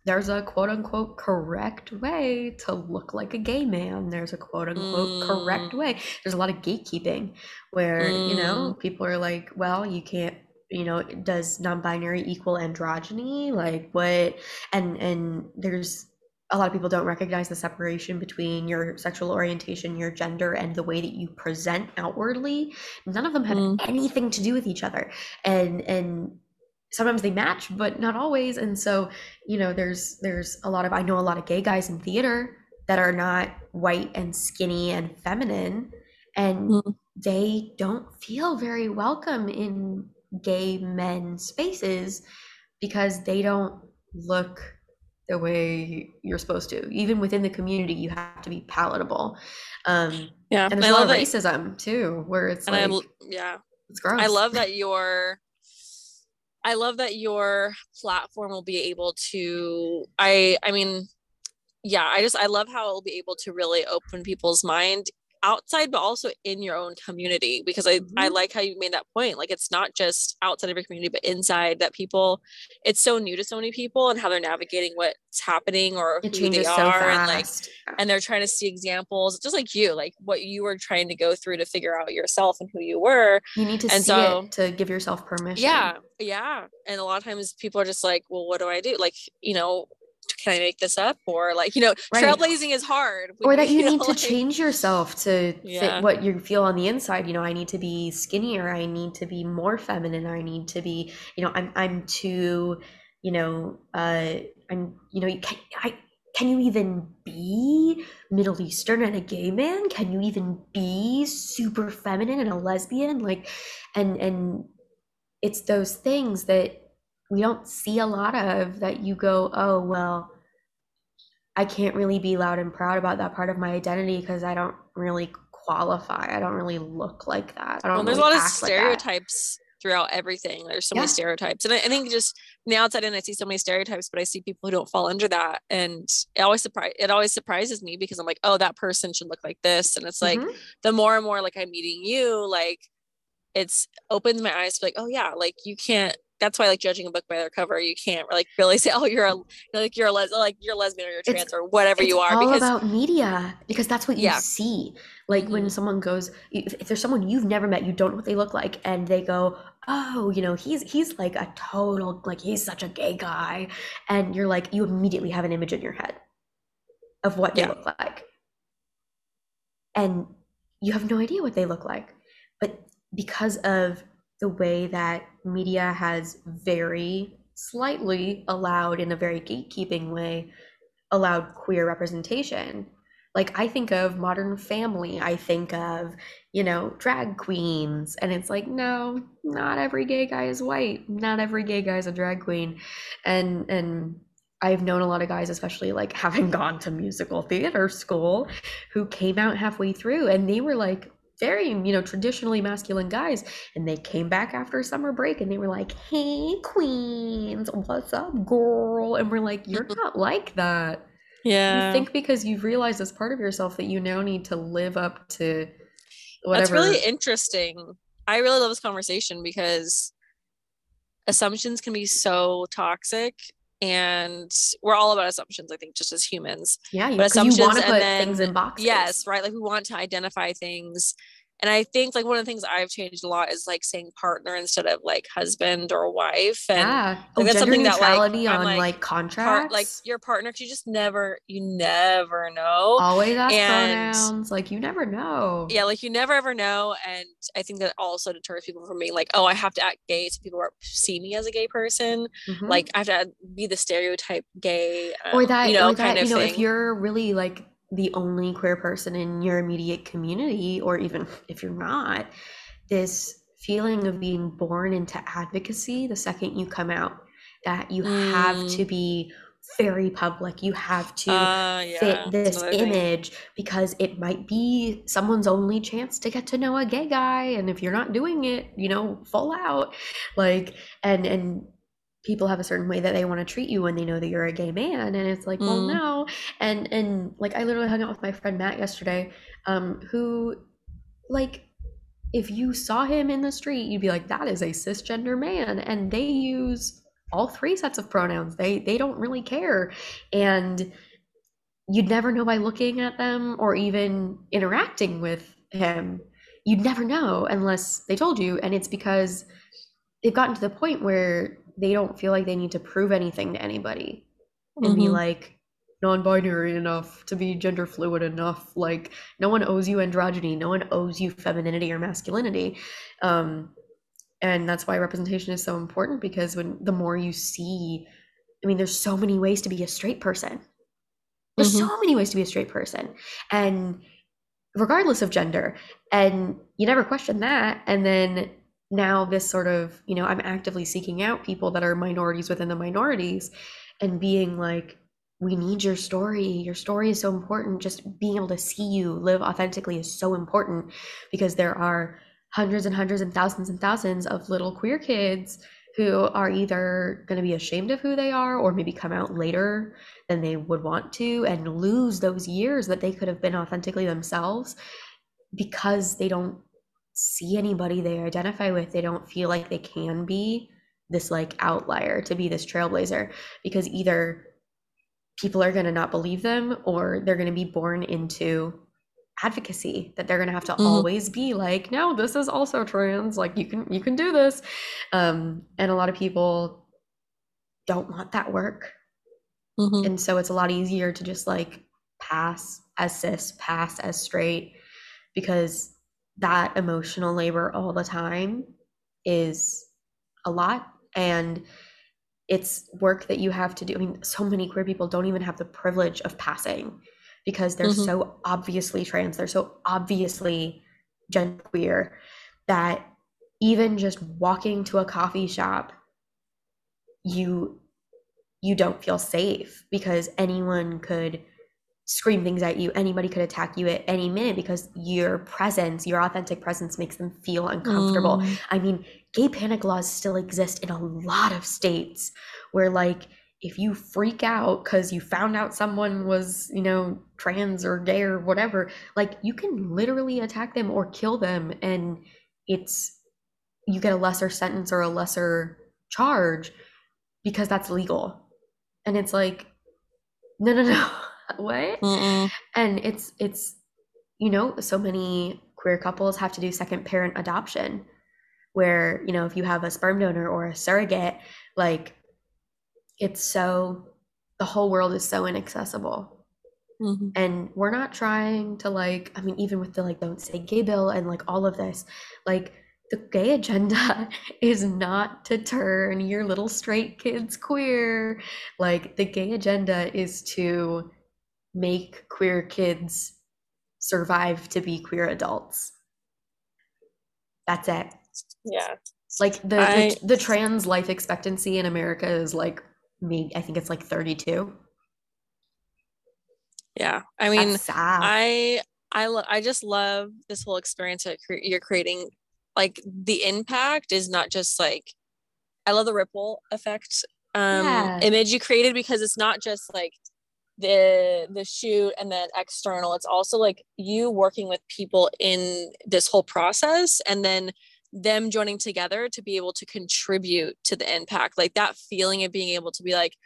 there's a quote unquote correct way to look like a gay man. There's a quote unquote mm. correct way. There's a lot of gatekeeping where, mm. you know, people are like, well, you can't, you know, does non-binary equal androgyny? Like, what? And, and there's a lot of people don't recognize the separation between your sexual orientation, your gender, and the way that you present outwardly. None of them have mm. anything to do with each other. And, and, sometimes they match, but not always. And so, you know, there's, there's a lot of, I know a lot of gay guys in theater that are not white and skinny and feminine, and mm. they don't feel very welcome in gay men spaces because they don't look the way you're supposed to. Even within the community, you have to be palatable. Um, yeah. And there's I a lot of racism that, too, where it's like, I, yeah, it's gross. I love that you're, I love that your platform will be able to, I, I mean, yeah, I just, I love how it'll be able to really open people's mind outside, but also in your own community, because I, mm-hmm. I like how you made that point. Like, it's not just outside of your community, but inside, that people, it's so new to so many people and how they're navigating what's happening or it who they so are. Fast. And like, yeah. and they're trying to see examples, just like you, like what you were trying to go through to figure out yourself and who you were. You need to and see so, it to give yourself permission. Yeah. Yeah. And a lot of times people are just like, well, what do I do? Like, you know, can I make this up? Or like, you know, right. trailblazing is hard. Or that you, you need know, to like, change yourself to yeah. fit what you feel on the inside. You know, I need to be skinnier. I need to be more feminine. I need to be, you know, I'm, I'm too, you know, uh, I'm, you know, you can, I, can you even be Middle Eastern and a gay man? Can you even be super feminine and a lesbian? Like, and, and it's those things that we don't see a lot of, that you go, oh, well, I can't really be loud and proud about that part of my identity because I don't really qualify. I don't really look like that. I don't well, there's really a lot of stereotypes like throughout everything. There's so yeah. many stereotypes. And I, I think just from the outside in, I see so many stereotypes, but I see people who don't fall under that. And it always, surpri- it always surprises me because I'm like, oh, that person should look like this. And it's like, mm-hmm. the more and more like I'm meeting you, like it's opened my eyes to like, oh yeah, like you can't, that's why like judging a book by their cover, you can't like really say, oh, you're a, like you're a les- like you're a lesbian or you're trans it's, or whatever you are. It's all because- about media, because that's what you yeah. see. Like mm-hmm. when someone goes, if, if there's someone you've never met, you don't know what they look like, and they go, oh, you know, he's he's like a total, like he's such a gay guy, and you're like, you immediately have an image in your head of what they yeah. look like, and you have no idea what they look like, but because of the way that media has very slightly allowed, in a very gatekeeping way, allowed queer representation. Like I think of Modern Family, I think of, you know, drag queens, and it's like, no, not every gay guy is white. Not every gay guy is a drag queen. And, and I've known a lot of guys, especially like having gone to musical theater school, who came out halfway through and they were like, very, you know, traditionally masculine guys, and they came back after summer break and they were like, hey queens, what's up girl? And we're like, you're not like that. Yeah, you think because you've realized this part of yourself that you now need to live up to whatever. That's really interesting. I really love this conversation because assumptions can be so toxic, and we're all about assumptions, I think, just as humans. Yeah, you, but assumptions you want to put and then, things in boxes. Yes, right. Like we want to identify things, And I think like one of the things I've changed a lot is like saying partner instead of like husband or wife. And yeah. like, that's something that like, on I'm, like, like contracts, par- like your partner, cause you just never, you never know. Always ask and, pronouns. Like you never know. Yeah. Like you never ever know. And I think that also deters people from being like, oh, I have to act gay so people see me as a gay person. Mm-hmm. Like I have to be the stereotype gay, um, or that, you know, or kind that, of you know, thing. If you're really like the only queer person in your immediate community, or even if you're not, this feeling of being born into advocacy the second you come out, that you mm. have to be very public, you have to uh, yeah. fit this image thing. Because it might be someone's only chance to get to know a gay guy, and if you're not doing it, you know, fall out, like, and and people have a certain way that they want to treat you when they know that you're a gay man. And it's like, mm. well, no. And, and like, I literally hung out with my friend Matt yesterday, um, who like, if you saw him in the street, you'd be like, that is a cisgender man. And they use all three sets of pronouns. They, they don't really care. And you'd never know by looking at them or even interacting with him. You'd never know unless they told you. And it's because they've gotten to the point where they don't feel like they need to prove anything to anybody and mm-hmm. be like non-binary enough to be gender fluid enough. Like no one owes you androgyny. No one owes you femininity or masculinity. Um, and that's why representation is so important, because when the more you see, I mean, there's so many ways to be a straight person. There's mm-hmm. so many ways to be a straight person, and regardless of gender, and you never question that. And then now this sort of, you know, I'm actively seeking out people that are minorities within the minorities and being like, we need your story. Your story is so important. Just being able to see you live authentically is so important, because there are hundreds and hundreds and thousands and thousands of little queer kids who are either going to be ashamed of who they are, or maybe come out later than they would want to and lose those years that they could have been authentically themselves, because they don't see anybody they identify with. They don't feel like they can be this like outlier, to be this trailblazer, because either people are going to not believe them, or they're going to be born into advocacy that they're going to have to mm. always be like, no, this is also trans, like you can you can do this. Um and a lot of people don't want that work, mm-hmm. and so it's a lot easier to just like pass as cis, pass as straight, because that emotional labor all the time is a lot, and it's work that you have to do. I mean, so many queer people don't even have the privilege of passing, because they're mm-hmm. so obviously trans, they're so obviously genderqueer, that even just walking to a coffee shop, you you don't feel safe, because anyone could scream things at you, anybody could attack you at any minute, because your presence, your authentic presence, makes them feel uncomfortable. Mm. I mean, gay panic laws still exist in a lot of states, where like if you freak out because you found out someone was, you know, trans or gay or whatever, like you can literally attack them or kill them, and it's you get a lesser sentence or a lesser charge because that's legal. And it's like, no no no what? Mm-mm. And it's it's you know, so many queer couples have to do second parent adoption, where, you know, if you have a sperm donor or a surrogate, like it's so the whole world is so inaccessible, mm-hmm. and we're not trying to like, I mean, even with the like don't say gay bill and like all of this, like the gay agenda is not to turn your little straight kids queer. Like the gay agenda is to make queer kids survive to be queer adults. That's it. Yeah. Like the I, the, the trans life expectancy in America is like, maybe I think it's like thirty-two. Yeah. I mean, I I lo- I just love this whole experience that cre- you're creating. Like the impact is not just like, I love the ripple effect um yeah. image you created, because it's not just like the the shoot and then external, it's also like you working with people in this whole process, and then them joining together to be able to contribute to the impact. Like that feeling of being able to be like,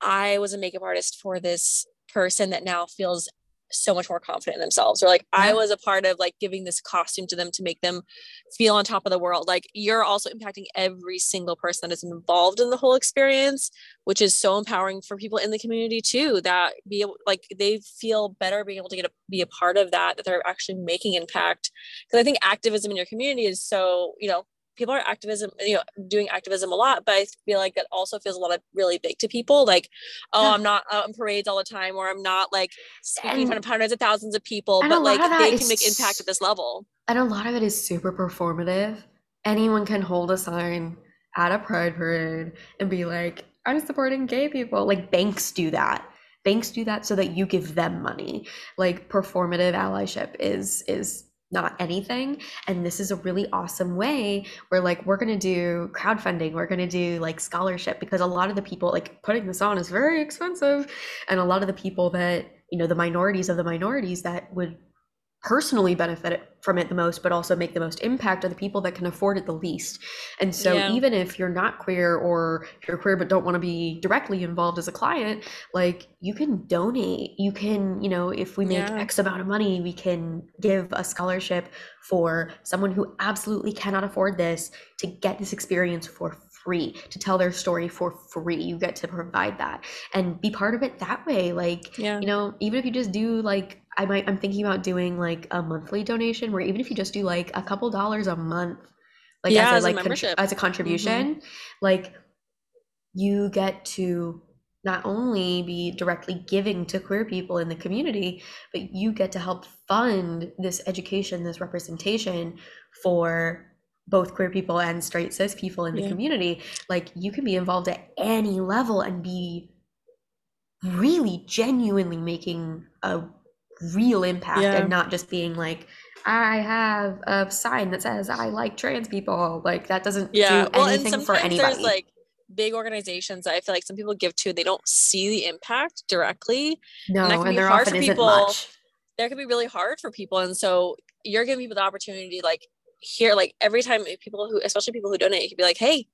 I was a makeup artist for this person that now feels so much more confident in themselves. Or like, I was a part of like giving this costume to them to make them feel on top of the world. Like, you're also impacting every single person that is involved in the whole experience, which is so empowering for people in the community too, that be able, like, they feel better being able to get a, be a part of that, that they're actually making impact. Because I think activism in your community is so, you know, people are activism, you know, doing activism a lot, but I feel like that also feels a lot of really big to people. Like, oh, I'm not out in parades all the time, or I'm not like speaking in front of hundreds of thousands of people, but like they can make impact at this level. And a lot of it is super performative. Anyone can hold a sign at a pride parade and be like, I'm supporting gay people. Like, banks do that. Banks do that so that you give them money. Like, performative allyship is, is, not anything. And this is a really awesome way where like we're going to do crowdfunding, we're going to do like scholarship, because a lot of the people like putting this on is very expensive, and a lot of the people that, you know, the minorities of the minorities that would personally benefit from it the most but also make the most impact are the people that can afford it the least. And so yeah. even if you're not queer, or if you're queer but don't want to be directly involved as a client, like you can donate, you can, you know, if we make yeah. X amount of money, we can give a scholarship for someone who absolutely cannot afford this to get this experience for free, to tell their story for free. You get to provide that and be part of it that way. Like yeah. you know, even if you just do like, I might, I'm thinking about doing like a monthly donation where even if you just do like a couple dollars a month, like yeah, as a, as like a con- as a contribution, mm-hmm. like you get to not only be directly giving to queer people in the community, but you get to help fund this education, this representation for both queer people and straight cis people in the yeah. community. Like you can be involved at any level and be really genuinely making a real impact yeah. and not just being like, I have a sign that says I like trans people. Like that doesn't yeah. do well, anything and for anybody. There's like big organizations that I feel like some people give to, they don't see the impact directly. No, and, that can and be there hard often for isn't people. Much. That can be really hard for people. And so you're giving people the opportunity, like here, like every time people who, especially people who donate, you can be like, hey,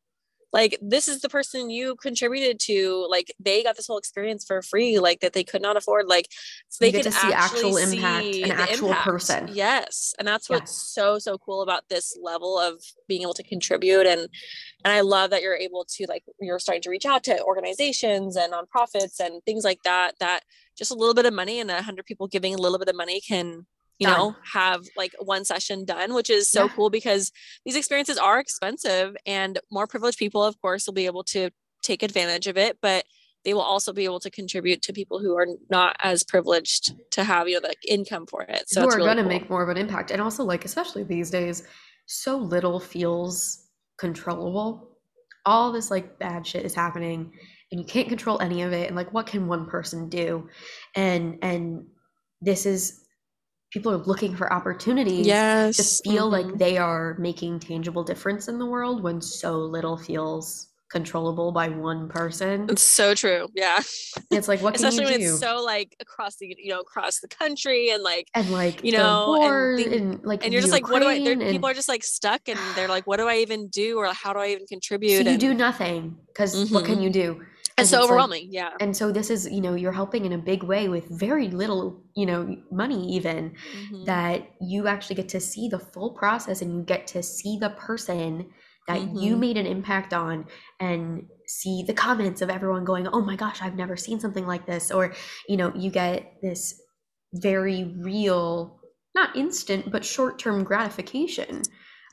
like this is the person you contributed to, like they got this whole experience for free, like that they could not afford, like so they get can to see actual impact, an actual impact. Person. Yes, and that's what's yes. so so cool about this level of being able to contribute, and and I love that you're able to like you're starting to reach out to organizations and nonprofits and things like that. That just a little bit of money and a hundred people giving a little bit of money can. You done. Know, have like one session done, which is so yeah. cool because these experiences are expensive, and more privileged people, of course, will be able to take advantage of it, but they will also be able to contribute to people who are not as privileged to have, you know, the income for it. So you it's are really going to cool. make more of an impact. And also like, especially these days, so little feels controllable. All this like bad shit is happening and you can't control any of it. And like, what can one person do? And, and this is, people are looking for opportunities yes. to feel mm-hmm. like they are making tangible difference in the world when so little feels controllable by one person. It's so true. Yeah. It's like, what can especially you when do? It's so like across the, you know, across the country and like, and like, you know, and, the, and like, and you're just like, Ukraine what do I, and, people are just like stuck and they're like, what do I even do? Or how do I even contribute? So you and, do nothing because mm-hmm. what can you do? And it's so overwhelming, like, yeah. And so this is, you know, you're helping in a big way with very little, you know, money even, mm-hmm. that you actually get to see the full process and you get to see the person that mm-hmm. you made an impact on and see the comments of everyone going, oh my gosh, I've never seen something like this. Or, you know, you get this very real, not instant, but short-term gratification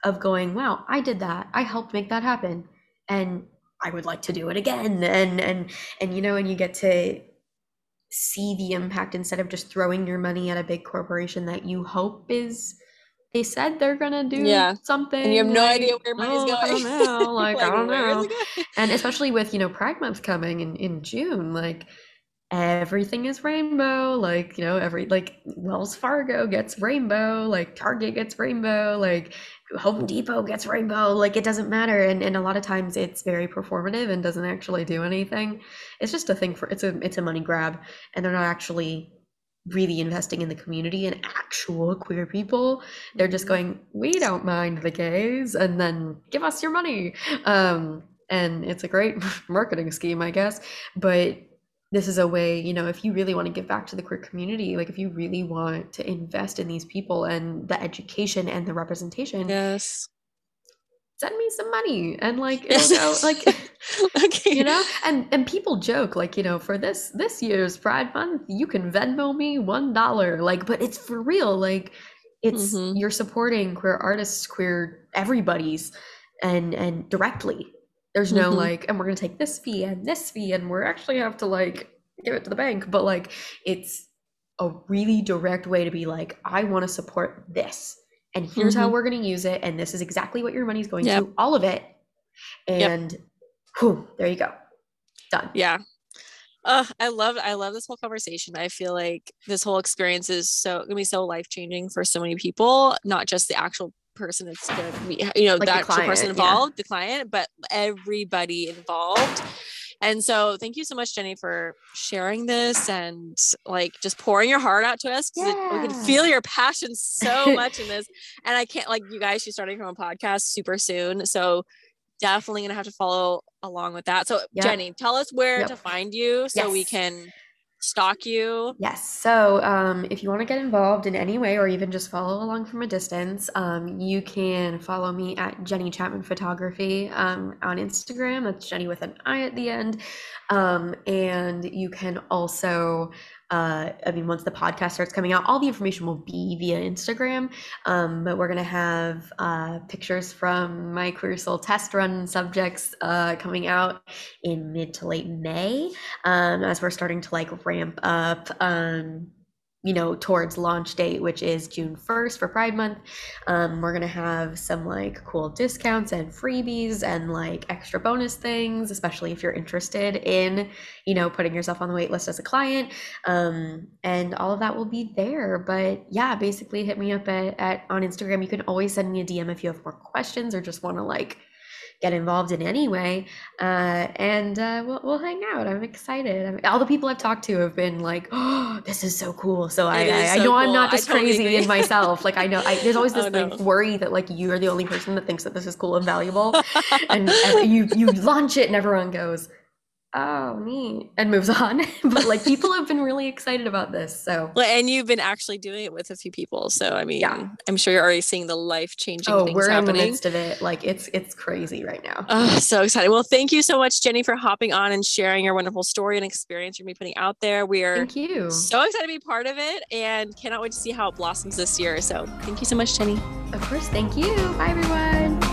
of going, wow, I did that. I helped make that happen. And I would like to do it again. And, and, and, you know, and you get to see the impact instead of just throwing your money at a big corporation that you hope is, they said they're going to do yeah. something. And you have no like, idea where money's oh, going. I don't know. Like, like I don't know. And especially with, you know, Pride Month coming in, in June, like everything is rainbow. Like, you know, every, like Wells Fargo gets rainbow, like Target gets rainbow, like Home Depot gets rainbow. Like it doesn't matter, and and a lot of times it's very performative and doesn't actually do anything. It's just a thing for it's a it's a money grab, and they're not actually really investing in the community and actual queer people. They're just going, we don't mind the gays, and then give us your money. Um, and it's a great marketing scheme, I guess, but this is a way, you know, if you really want to give back to the queer community, like if you really want to invest in these people and the education and the representation, yes, send me some money and like it'll go, like okay, you know. And and people joke, like, you know, for this this year's Pride Month, you can Venmo me one dollar, like, but it's for real, like it's mm-hmm. you're supporting queer artists, queer everybody's, and and directly. There's no mm-hmm. like, and we're gonna take this fee and this fee, and we're actually have to like give it to the bank. But like, it's a really direct way to be like, I want to support this, and here's mm-hmm. how we're gonna use it, and this is exactly what your money's going yep. to, all of it, and yep. whew, there you go, done. Yeah, uh, I love, I love this whole conversation. I feel like this whole experience is so gonna be so life changing for so many people, not just the actual person it's going to be, you know, like that client, person involved, yeah. the client, but everybody involved. And so thank you so much, Jenni, for sharing this and like just pouring your heart out to us, because yeah. we can feel your passion so much in this. And I can't, like, you guys, she's starting her own podcast super soon, so definitely gonna have to follow along with that. So yeah. Jenni, tell us where yep. to find you so yes. we can stalk you. Yes. So um, if you want to get involved in any way, or even just follow along from a distance, um, you can follow me at Jenni Chapman Photography um, on Instagram. That's Jenni with an I at the end. Um, and you can also, uh, I mean, once the podcast starts coming out, all the information will be via Instagram. Um, but we're going to have uh, pictures from my Queer Soul test run subjects uh, coming out in mid to late May, um, as we're starting to like ramp up, um, you know, towards launch date, which is June first for Pride Month. Um, we're going to have some like cool discounts and freebies and like extra bonus things, especially if you're interested in, you know, putting yourself on the wait list as a client. Um, and all of that will be there. But yeah, basically hit me up at, at on Instagram. You can always send me a D M if you have more questions or just want to like get involved in any way. Uh, and uh, we'll, we'll hang out. I'm excited. I mean, all the people I've talked to have been like, oh, this is so cool. So I, I, so I know cool. I'm not just I crazy totally in myself. Like I know I, there's always this oh, no. like worry that like you are the only person that thinks that this is cool and valuable. and, and you, you launch it and everyone goes, oh, me, and moves on. But like people have been really excited about this. So well, and you've been actually doing it with a few people. So I mean, yeah. I'm sure you're already seeing the life changing oh, things we're happening. In the midst of it. Like it's it's crazy right now. Oh, so excited. Well, thank you so much, Jenni, for hopping on and sharing your wonderful story and experience you're gonna be putting out there. We are thank you. So excited to be part of it, and cannot wait to see how it blossoms this year. So thank you so much, Jenni. Of course, thank you. Bye everyone.